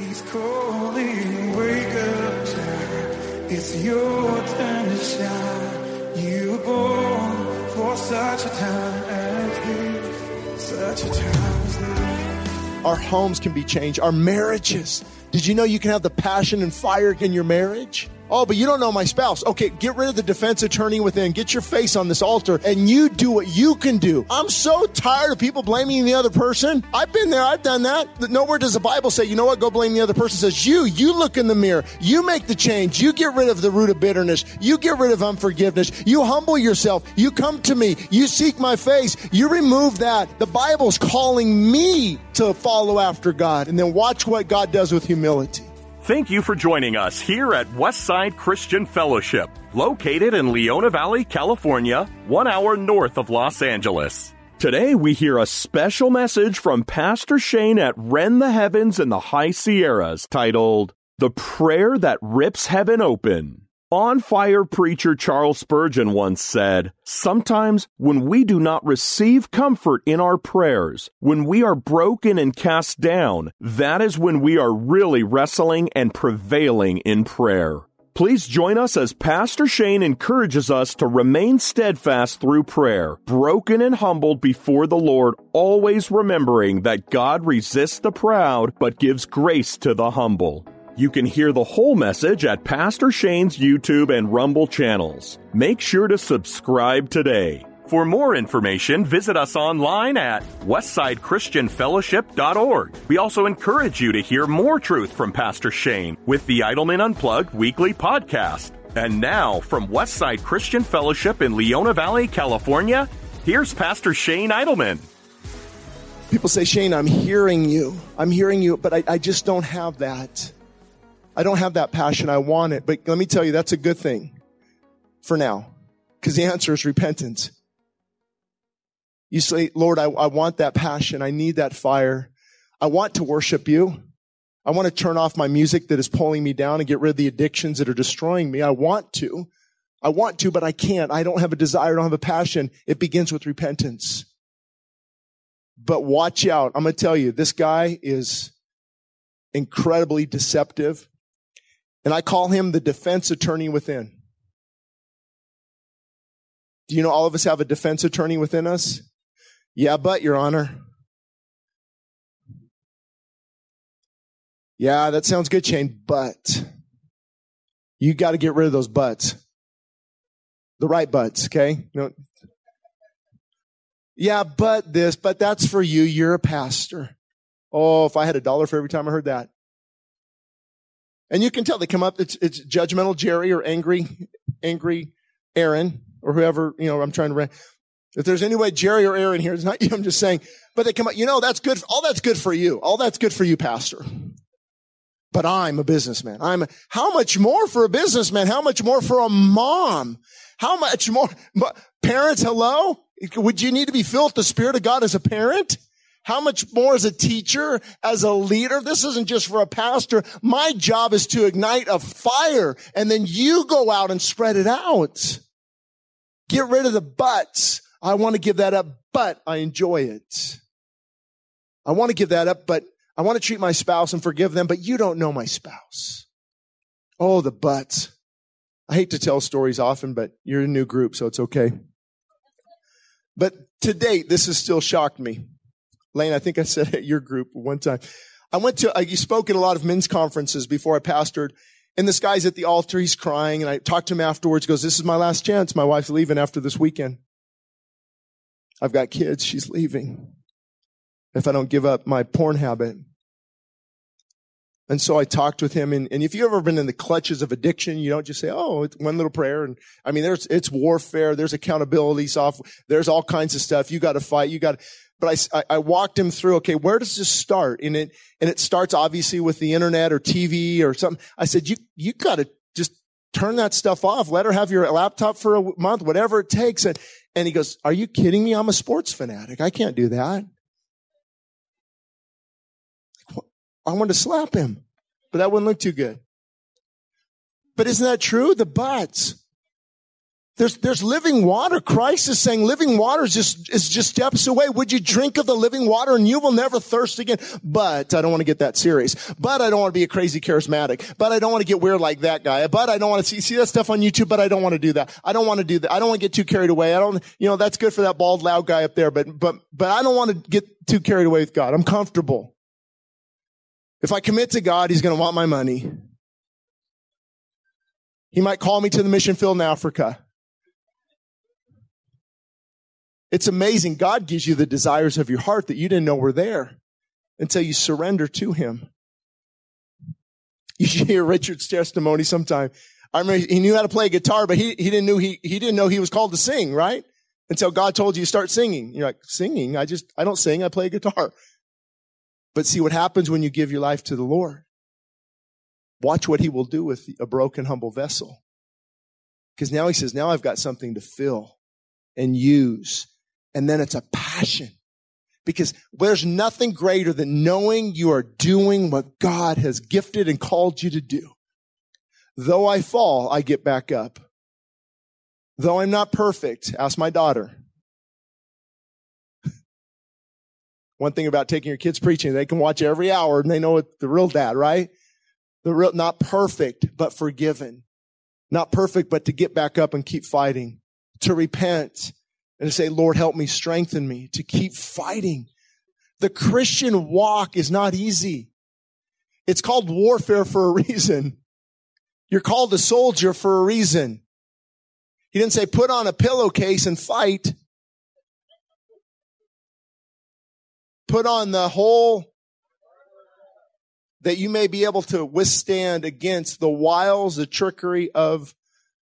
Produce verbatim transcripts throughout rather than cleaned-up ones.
He's calling, wake up, child. It's your time to shine. You were born for such a time as this, such a time as this. Our homes can be changed. Our marriages. Did you know you can have the passion and fire in your marriage? Oh, but you don't know my spouse. Okay, get rid of the defense attorney within. Get your face on this altar, and you do what you can do. I'm so tired of people blaming the other person. I've been there. I've done that. Nowhere does the Bible say, you know what, go blame the other person. It says, you, you look in the mirror. You make the change. You get rid of the root of bitterness. You get rid of unforgiveness. You humble yourself. You come to me. You seek my face. You remove that. The Bible's calling me to follow after God, and then watch what God does with humility. Thank you for joining us here at Westside Christian Fellowship, located in Leona Valley, California, one hour north of Los Angeles. Today, we hear a special message from Pastor Shane at Rend the Heavens in the High Sierras, titled, The Prayer That Rips Heaven Open. On-fire preacher Charles Spurgeon once said, sometimes when we do not receive comfort in our prayers, when we are broken and cast down, that is when we are really wrestling and prevailing in prayer. Please join us as Pastor Shane encourages us to remain steadfast through prayer, broken and humbled before the Lord, always remembering that God resists the proud but gives grace to the humble. You can hear the whole message at Pastor Shane's YouTube and Rumble channels. Make sure to subscribe today. For more information, visit us online at westside christian fellowship dot org. We also encourage you to hear more truth from Pastor Shane with the Idleman Unplugged weekly podcast. And now, from Westside Christian Fellowship in Leona Valley, California, here's Pastor Shane Idleman. People say, Shane, I'm hearing you. I'm hearing you, but I, I just don't have that. I don't have that passion. I want it. But let me tell you, that's a good thing for now, because the answer is repentance. You say, Lord, I, I want that passion. I need that fire. I want to worship you. I want to turn off my music that is pulling me down and get rid of the addictions that are destroying me. I want to. I want to, but I can't. I don't have a desire. I don't have a passion. It begins with repentance. But watch out. I'm going to tell you, this guy is incredibly deceptive. And I call him the defense attorney within. Do you know all of us have a defense attorney within us? Yeah, but, Your Honor. Yeah, that sounds good, Shane, but you got to get rid of those buts. The right buts, okay? No. Yeah, but this, but that's for you. You're a pastor. Oh, if I had a dollar for every time I heard that. And you can tell they come up, it's, it's judgmental Jerry or angry, angry Aaron or whoever, you know, I'm trying to rant. If there's any way Jerry or Aaron here, it's not you, I'm just saying, but they come up, you know, that's good. All that's good for you. All that's good for you, Pastor. But I'm a businessman. I'm a, how much more for a businessman? How much more for a mom? How much more? Parents, hello? Would you need to be filled with the Spirit of God as a parent? How much more as a teacher, as a leader? This isn't just for a pastor. My job is to ignite a fire, and then you go out and spread it out. Get rid of the buts. I want to give that up, but I enjoy it. I want to give that up, but I want to treat my spouse and forgive them, but you don't know my spouse. Oh, the buts. I hate to tell stories often, but you're a new group, so it's okay. But to date, this has still shocked me. Lane, I think I said at your group one time. I went to, I spoke at a lot of men's conferences before I pastored, and this guy's at the altar, he's crying, and I talked to him afterwards, goes, this is my last chance. My wife's leaving after this weekend. I've got kids, she's leaving. If I don't give up my porn habit. And so I talked with him, and, and if you've ever been in the clutches of addiction, you don't just say, oh, it's one little prayer. And I mean, there's it's warfare, there's accountability software, there's all kinds of stuff. You got to fight, you got to... But I, I walked him through, okay, where does this start? And it, and it starts obviously with the internet or T V or something. I said, you, you gotta just turn that stuff off. Let her have your laptop for a month, whatever it takes. And, and he goes, are you kidding me? I'm a sports fanatic. I can't do that. I wanted to slap him, but that wouldn't look too good. But isn't that true? The buts. There's, there's living water. Christ is saying living water is just, is just steps away. Would you drink of the living water and you will never thirst again? But I don't want to get that serious. But I don't want to be a crazy charismatic. But I don't want to get weird like that guy. But I don't want to see, see that stuff on YouTube, but I don't want to do that. I don't want to do that. I don't want to get too carried away. I don't, you know, that's good for that bald, loud guy up there, but, but, but I don't want to get too carried away with God. I'm comfortable. If I commit to God, he's going to want my money. He might call me to the mission field in Africa. It's amazing. God gives you the desires of your heart that you didn't know were there until you surrender to him. You should hear Richard's testimony sometime. I remember he knew how to play guitar, but he, he didn't know he, he didn't know he was called to sing, right? Until God told you to start singing. You're like, singing? I just, I don't sing. I play guitar. But see what happens when you give your life to the Lord. Watch what he will do with a broken, humble vessel. Because now he says, now I've got something to fill and use. And then it's a passion. Because there's nothing greater than knowing you are doing what God has gifted and called you to do. Though I fall, I get back up. Though I'm not perfect, ask my daughter. One thing about taking your kids preaching, they can watch every hour and they know it's the real dad, right? The real, not perfect, but forgiven. Not perfect, but to get back up and keep fighting. To repent and to say, Lord, help me, strengthen me, to keep fighting. The Christian walk is not easy. It's called warfare for a reason. You're called a soldier for a reason. He didn't say, put on a pillowcase and fight. Put on the whole that you may be able to withstand against the wiles, the trickery of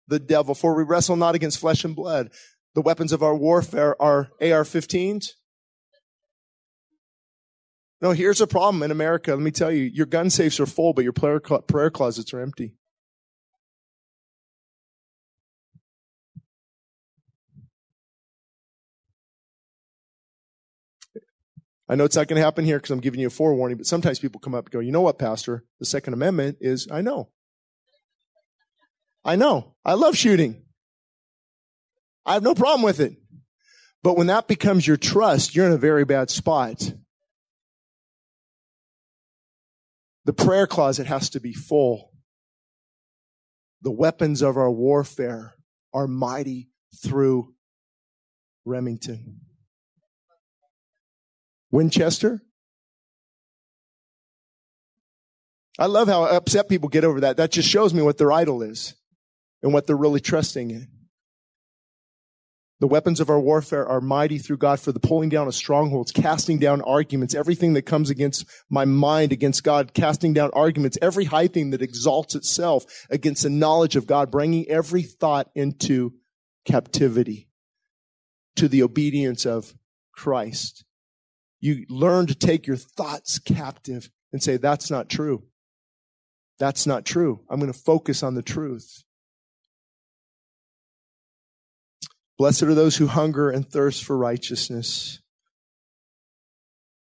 the devil. For we wrestle not against flesh and blood. The weapons of our warfare are A R fifteens. No, here's a problem in America. Let me tell you, your gun safes are full, but your prayer, cl- prayer closets are empty. I know it's not going to happen here because I'm giving you a forewarning, but sometimes people come up and go, you know what, Pastor? The Second Amendment is, I know. I know. I love shooting. I have no problem with it. But when that becomes your trust, you're in a very bad spot. The prayer closet has to be full. The weapons of our warfare are mighty through Remington. Winchester? I love how upset people get over that. That just shows me what their idol is and what they're really trusting in. The weapons of our warfare are mighty through God for the pulling down of strongholds, casting down arguments, everything that comes against my mind, against God, casting down arguments, every high thing that exalts itself against the knowledge of God, bringing every thought into captivity to the obedience of Christ. You learn to take your thoughts captive and say, that's not true. That's not true. I'm going to focus on the truth. Blessed are those who hunger and thirst for righteousness.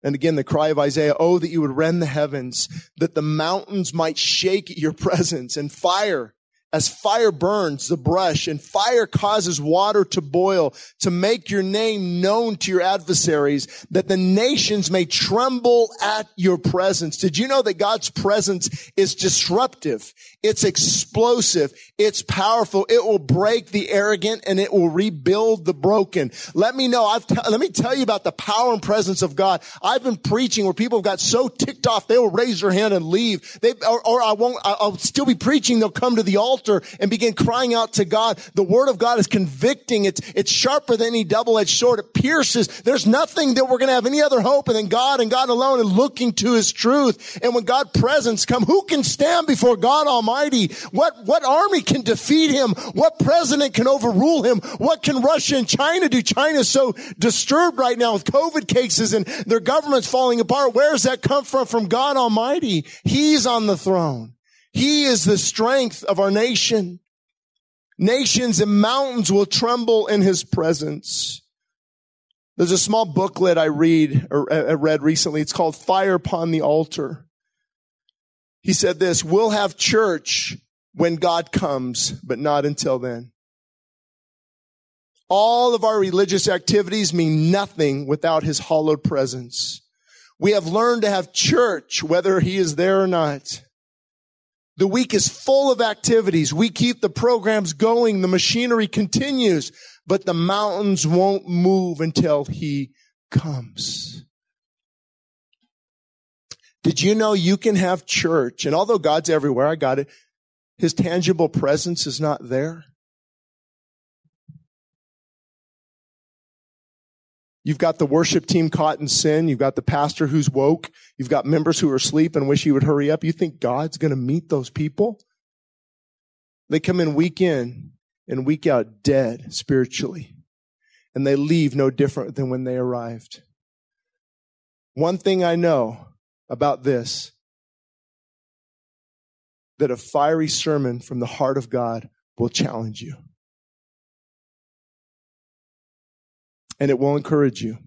And again, the cry of Isaiah, oh, that you would rend the heavens, that the mountains might shake at your presence, and fire, as fire burns the brush, and fire causes water to boil, to make your name known to your adversaries, that the nations may tremble at your presence. Did you know that God's presence is disruptive? It's explosive. It's powerful. It will break the arrogant and it will rebuild the broken. Let me know. I've t- let me tell you about the power and presence of God. I've been preaching where people have got so ticked off, they will raise their hand and leave. They, or, or I won't, I'll still be preaching. They'll come to the altar. altar and begin crying out to God. The word of God is convicting. It's, it's sharper than any double-edged sword. It pierces. There's nothing that we're going to have any other hope than God and God alone and looking to his truth. And when God's presence comes, who can stand before God Almighty? What, what army can defeat him? What president can overrule him? What can Russia and China do? China's so disturbed right now with COVID cases and their government's falling apart. Where does that come from? From God Almighty. He's on the throne. He is the strength of our nation. Nations and mountains will tremble in his presence. There's a small booklet I read or I read recently. It's called Fire Upon the Altar. He said this, we'll have church when God comes, but not until then. All of our religious activities mean nothing without his hallowed presence. We have learned to have church, whether he is there or not. The week is full of activities. We keep the programs going. The machinery continues, but the mountains won't move until he comes. Did you know you can have church? And although God's everywhere, I got it, his tangible presence is not there. You've got the worship team caught in sin. You've got the pastor who's woke. You've got members who are asleep and wish he would hurry up. You think God's going to meet those people? They come in week in and week out dead spiritually, and they leave no different than when they arrived. One thing I know about this, that a fiery sermon from the heart of God will challenge you. And it will encourage you.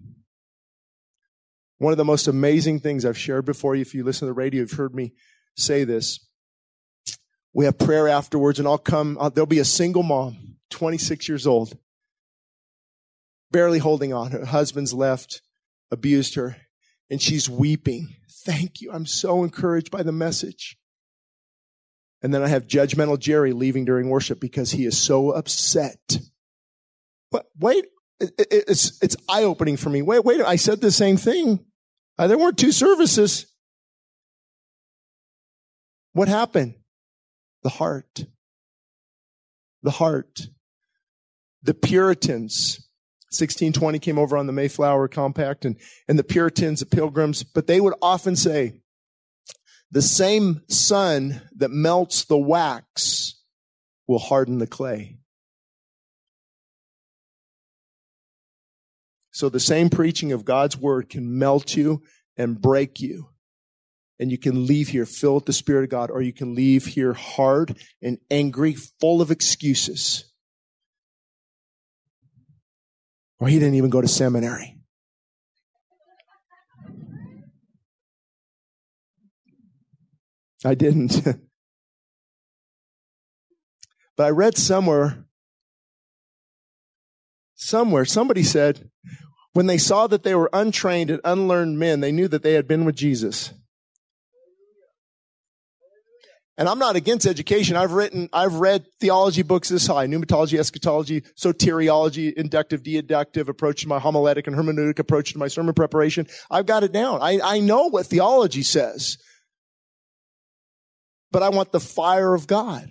One of the most amazing things I've shared before you, if you listen to the radio, you've heard me say this. We have prayer afterwards, and I'll come. I'll, there'll be a single mom, twenty-six years old, barely holding on. Her husband's left, abused her, and she's weeping. Thank you. I'm so encouraged by the message. And then I have judgmental Jerry leaving during worship because he is so upset. But wait. It's it's eye-opening for me. Wait, wait, I said the same thing. Uh, there weren't two services. What happened? The heart. The heart. The Puritans. sixteen twenty came over on the Mayflower Compact, and, and the Puritans, the Pilgrims, but they would often say, the same sun that melts the wax will harden the clay. So the same preaching of God's word can melt you and break you. And you can leave here filled with the Spirit of God, or you can leave here hard and angry, full of excuses. Or he didn't even go to seminary. I didn't. But I read somewhere, somewhere, somebody said, when they saw that they were untrained and unlearned men, they knew that they had been with Jesus. And I'm not against education. I've written, I've read theology books this high, pneumatology, eschatology, soteriology, inductive, deductive approach to my homiletic and hermeneutic approach to my sermon preparation. I've got it down. I, I know what theology says. But I want the fire of God.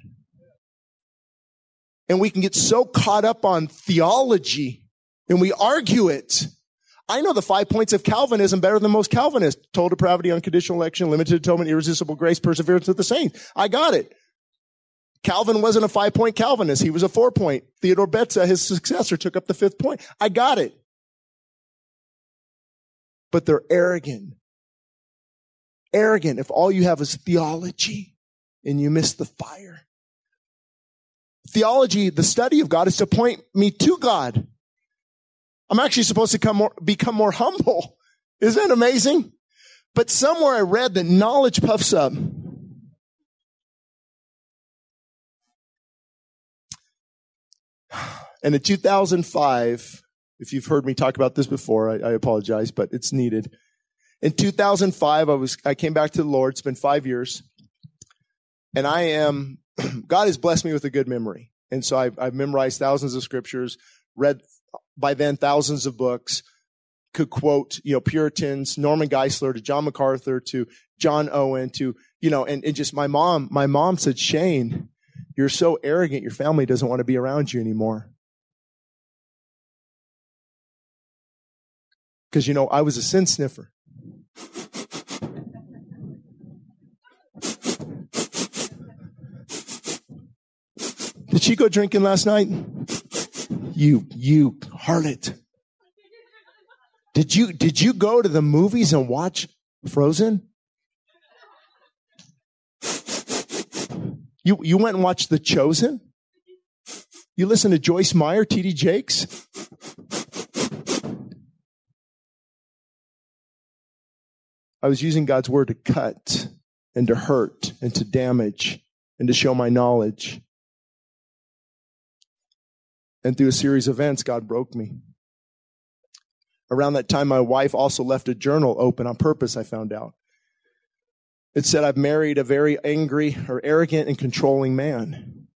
And we can get so caught up on theology and we argue it. I know the five points of Calvinism better than most Calvinists. Total depravity, unconditional election, limited atonement, irresistible grace, perseverance of the saints. I got it. Calvin wasn't a five-point Calvinist. He was a four-point. Theodore Beza, his successor, took up the fifth point. I got it. But they're arrogant. Arrogant if all you have is theology and you miss the fire. Theology, the study of God, is to point me to God. I'm actually supposed to come more, become more humble. Isn't that amazing? But somewhere I read that knowledge puffs up. And in two thousand five, if you've heard me talk about this before, I, I apologize, but it's needed. In two thousand five, I was I came back to the Lord. It's been five years. And I am... God has blessed me with a good memory. And so I've, I've memorized thousands of scriptures, read by then thousands of books, could quote, you know, Puritans, Norman Geisler to John MacArthur to John Owen to, you know, and, and just my mom, my mom said, Shane, You're so arrogant, your family doesn't want to be around you anymore. Because, you know, I was a sin sniffer. Did she go drinking last night? You, you harlot. Did you, did you go to the movies and watch Frozen? You, you went and watched The Chosen? You listened to Joyce Meyer, T D Jakes? I was using God's word to cut and to hurt and to damage and to show my knowledge. And through a series of events, God broke me. Around that time, my wife also left a journal open on purpose, I found out. It said, I've married a very angry or arrogant and controlling man.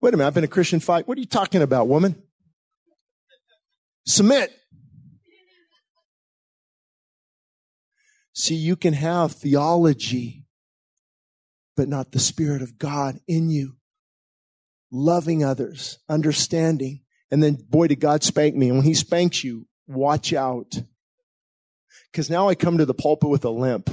Wait a minute, I've been a Christian five. What are you talking about, woman? Submit. See, you can have theology, but not the Spirit of God in you. Loving others, understanding. And then, boy, did God spank me. And when he spanks you, watch out. Because now I come to the pulpit with a limp.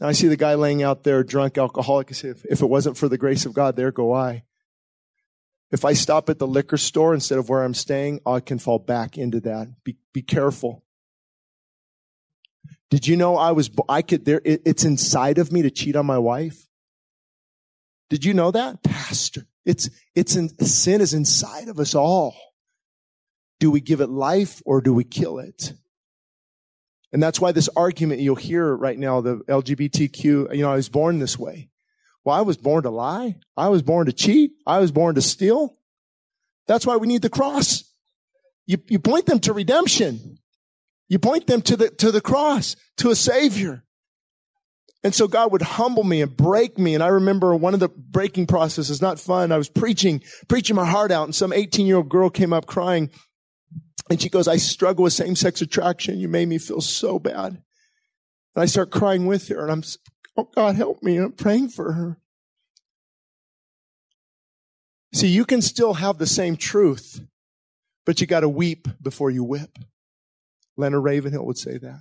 Now I see the guy laying out there, drunk, alcoholic. I say, if, if it wasn't for the grace of God, there go I. If I stop at the liquor store instead of where I'm staying, I can fall back into that. Be, be careful. Did you know I was, I could, there, it, it's inside of me to cheat on my wife? Did you know that? Pastor, it's, it's in, sin is inside of us all. Do we give it life or do we kill it? And that's why this argument you'll hear right now, the L G B T Q, you know, I was born this way. Well, I was born to lie. I was born to cheat. I was born to steal. That's why we need the cross. You, you point them to redemption. You point them to the, to the cross, to a Savior. And so God would humble me and break me. And I remember one of the breaking processes, not fun. I was preaching, preaching my heart out. And some eighteen-year-old girl came up crying. And she goes, I struggle with same-sex attraction. You made me feel so bad. And I start crying with her. And I'm, oh, God, help me. And I'm praying for her. See, you can still have the same truth, but you got to weep before you whip. Leonard Ravenhill would say that.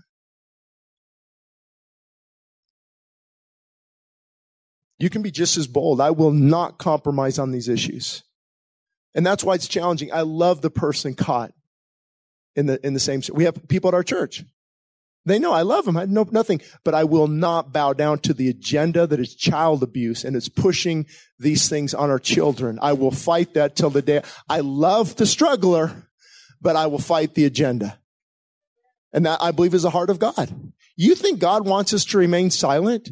You can be just as bold. I will not compromise on these issues. And that's why it's challenging. I love the person caught in the in the same. We have people at our church. They know I love them. I know nothing. But I will not bow down to the agenda that is child abuse and it's pushing these things on our children. I will fight that till the day. I love the struggler, but I will fight the agenda. And that, I believe, is the heart of God. You think God wants us to remain silent?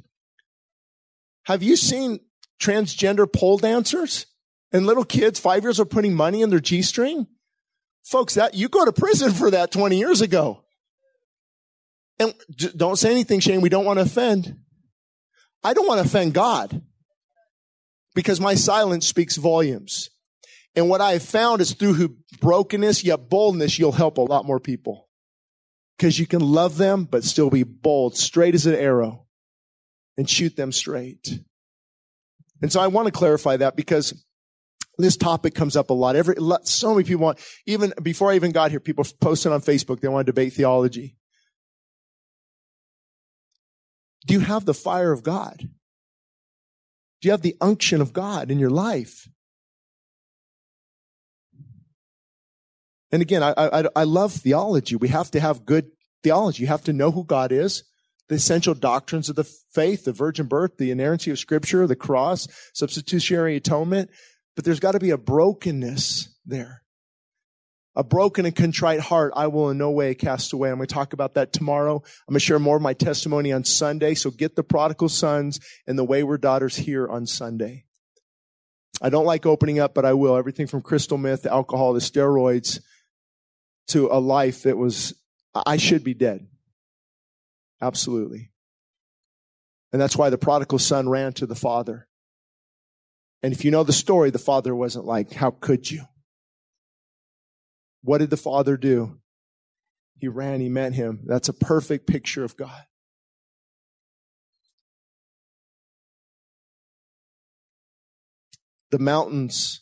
Have you seen transgender pole dancers and little kids, five years, are putting money in their G-string? Folks, that you go to prison for that twenty years ago. And don't say anything, Shane. We don't want to offend. I don't want to offend God because my silence speaks volumes. And what I have found is through brokenness, yet boldness, you'll help a lot more people because you can love them, but still be bold, straight as an arrow. And shoot them straight. And so I want to clarify that because this topic comes up a lot. Every so many people want, even before I even got here, people posted on Facebook, they want to debate theology. Do you have the fire of God? Do you have the unction of God in your life? And again, I, I, I love theology. We have to have good theology. You have to know who God is. The essential doctrines of the faith, the virgin birth, the inerrancy of Scripture, the cross, substitutionary atonement. But there's got to be a brokenness there. A broken and contrite heart I will in no way cast away. I'm going to talk about that tomorrow. I'm going to share more of my testimony on Sunday. So get the prodigal sons and the wayward daughters here on Sunday. I don't like opening up, but I will. Everything from crystal meth to alcohol to steroids to a life that was, I should be dead. Absolutely. And that's why the prodigal son ran to the father. And if you know the story, the father wasn't like, how could you? What did the father do? He ran, he met him. That's a perfect picture of God. the mountains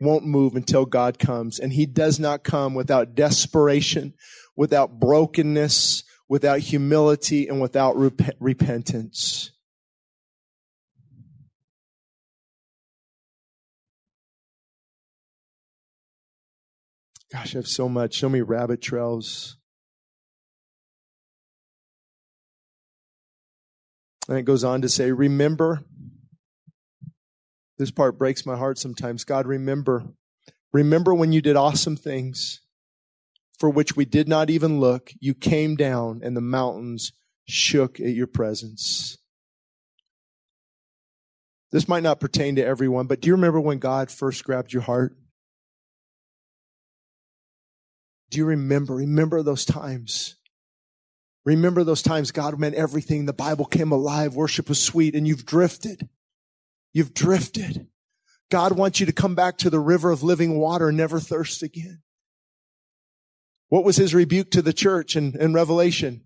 won't move until God comes. And he does not come without desperation, without brokenness, without humility, and without rep- repentance. Gosh, I have so much, so many rabbit trails. And it goes on to say, remember, this part breaks my heart sometimes. God, remember, remember when you did awesome things for which we did not even look. You came down and the mountains shook at your presence. This might not pertain to everyone, but do you remember when God first grabbed your heart? Do you remember? Remember those times. Remember those times God meant everything. The Bible came alive. Worship was sweet, and you've drifted. You've drifted. God wants you to come back to the river of living water and never thirst again. What was his rebuke to the church in, in Revelation?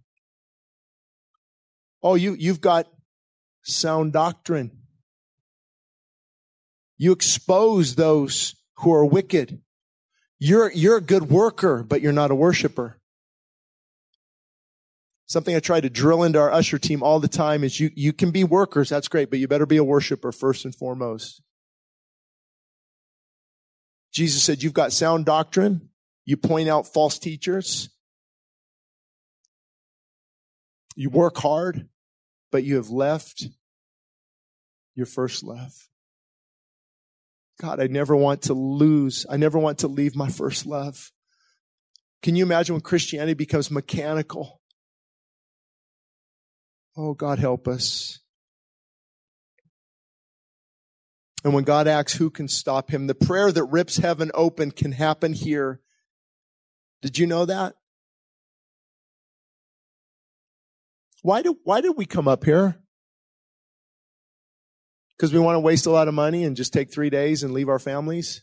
Oh, you, you've got sound doctrine. You expose those who are wicked. You're, you're a good worker, but you're not a worshiper. Something I try to drill into our usher team all the time is you, you can be workers, that's great, but you better be a worshiper first and foremost. Jesus said, you've got sound doctrine. You point out false teachers. You work hard, but you have left your first love. God, I never want to lose. I never want to leave my first love. Can you imagine when Christianity becomes mechanical? Oh, God, help us. And when God acts, who can stop him? The prayer that rips heaven open can happen here. Did you know that? Why do, why did we come up here? Because we want to waste a lot of money and just take three days and leave our families?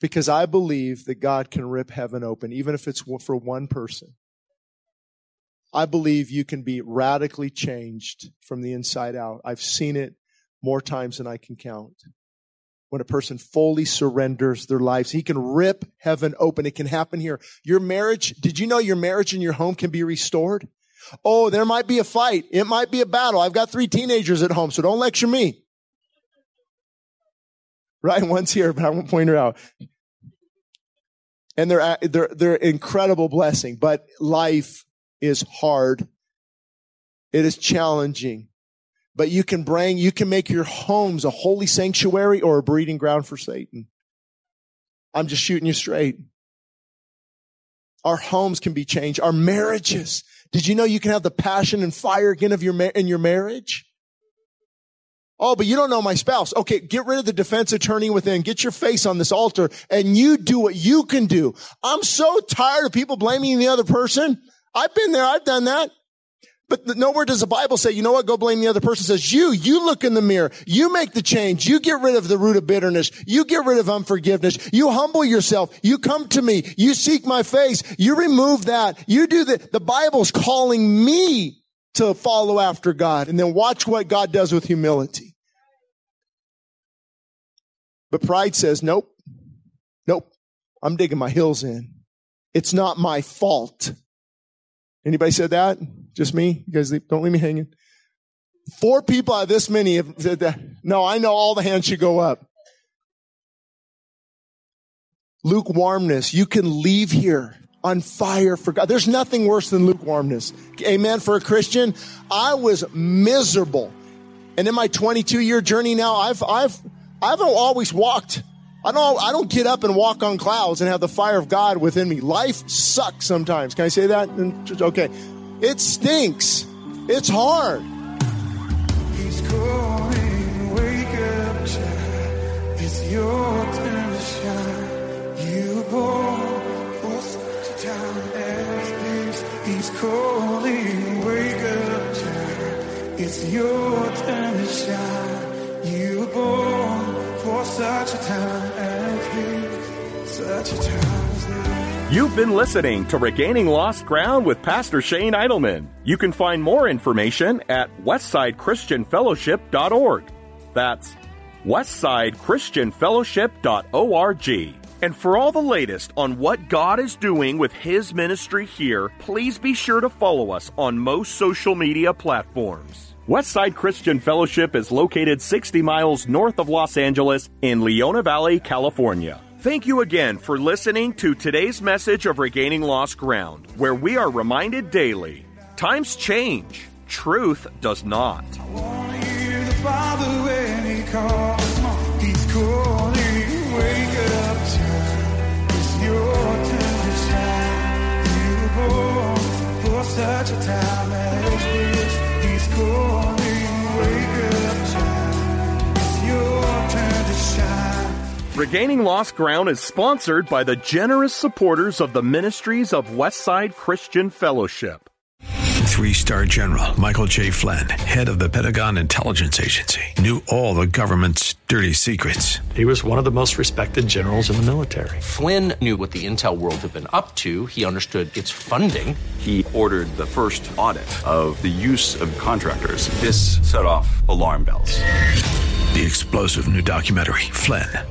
Because I believe that God can rip heaven open, even if it's for one person. I believe you can be radically changed from the inside out. I've seen it more times than I can count. When a person fully surrenders their lives, he can rip heaven open. It can happen here. Your marriage, did you know your marriage and your home can be restored? Oh, there might be a fight. It might be a battle. I've got three teenagers at home, so don't lecture me. Right? One's here, but I won't point her out. And they're, they're, they're incredible blessing, but life is hard. It is challenging. But you can bring, you can make your homes a holy sanctuary or a breeding ground for Satan. I'm just shooting you straight. Our homes can be changed. Our marriages. Did you know you can have the passion and fire again of your ma- in your marriage? Oh, but you don't know my spouse. Okay, get rid of the defense attorney within. Get your face on this altar, and you do what you can do. I'm so tired of people blaming the other person. I've been there. I've done that. But nowhere does the Bible say, you know what, go blame the other person. It says, you, you look in the mirror. You make the change. You get rid of the root of bitterness. You get rid of unforgiveness. You humble yourself. You come to me. You seek my face. You remove that. You do the, the Bible's calling me to follow after God. And then watch what God does with humility. But pride says, nope, nope, I'm digging my heels in. It's not my fault. Anybody said that? Just me? You guys leave, don't leave me hanging. Four people out of this many have said that. No, I know all the hands should go up. Lukewarmness. You can leave here on fire for God. There's nothing worse than lukewarmness. Amen. For a Christian, I was miserable. And in my twenty-two year journey now, I've, I've, I haven't always walked. I don't, I don't get up and walk on clouds and have the fire of God within me. Life sucks sometimes. Can I say that? Okay. It stinks. It's hard. He's calling, wake up, child. It's your time to shine. You born for such a time as this. He's calling, wake up, child. It's your time to shine. You born for such a time as this. Such a time as this. You've been listening to Regaining Lost Ground with Pastor Shane Idleman. You can find more information at westside christian fellowship dot org. That's westside christian fellowship dot org. And for all the latest on what God is doing with His ministry here, please be sure to follow us on most social media platforms. Westside Christian Fellowship is located sixty miles north of Los Angeles in Leona Valley, California. Thank you again for listening to today's message of Regaining Lost Ground, where we are reminded daily, times change, truth does not. I want to hear the Father when He calls. He's calling, wake up, child. It's your time to shine. You were born for such a time as this. He's calling, wake up, child. It's your time to shine. Regaining Lost Ground is sponsored by the generous supporters of the ministries of Westside Christian Fellowship. Three-star General Michael J. Flynn, head of the Pentagon Intelligence Agency, knew all the government's dirty secrets. He was one of the most respected generals in the military. Flynn knew what the intel world had been up to. He understood its funding. He ordered the first audit of the use of contractors. This set off alarm bells. The explosive new documentary, Flynn,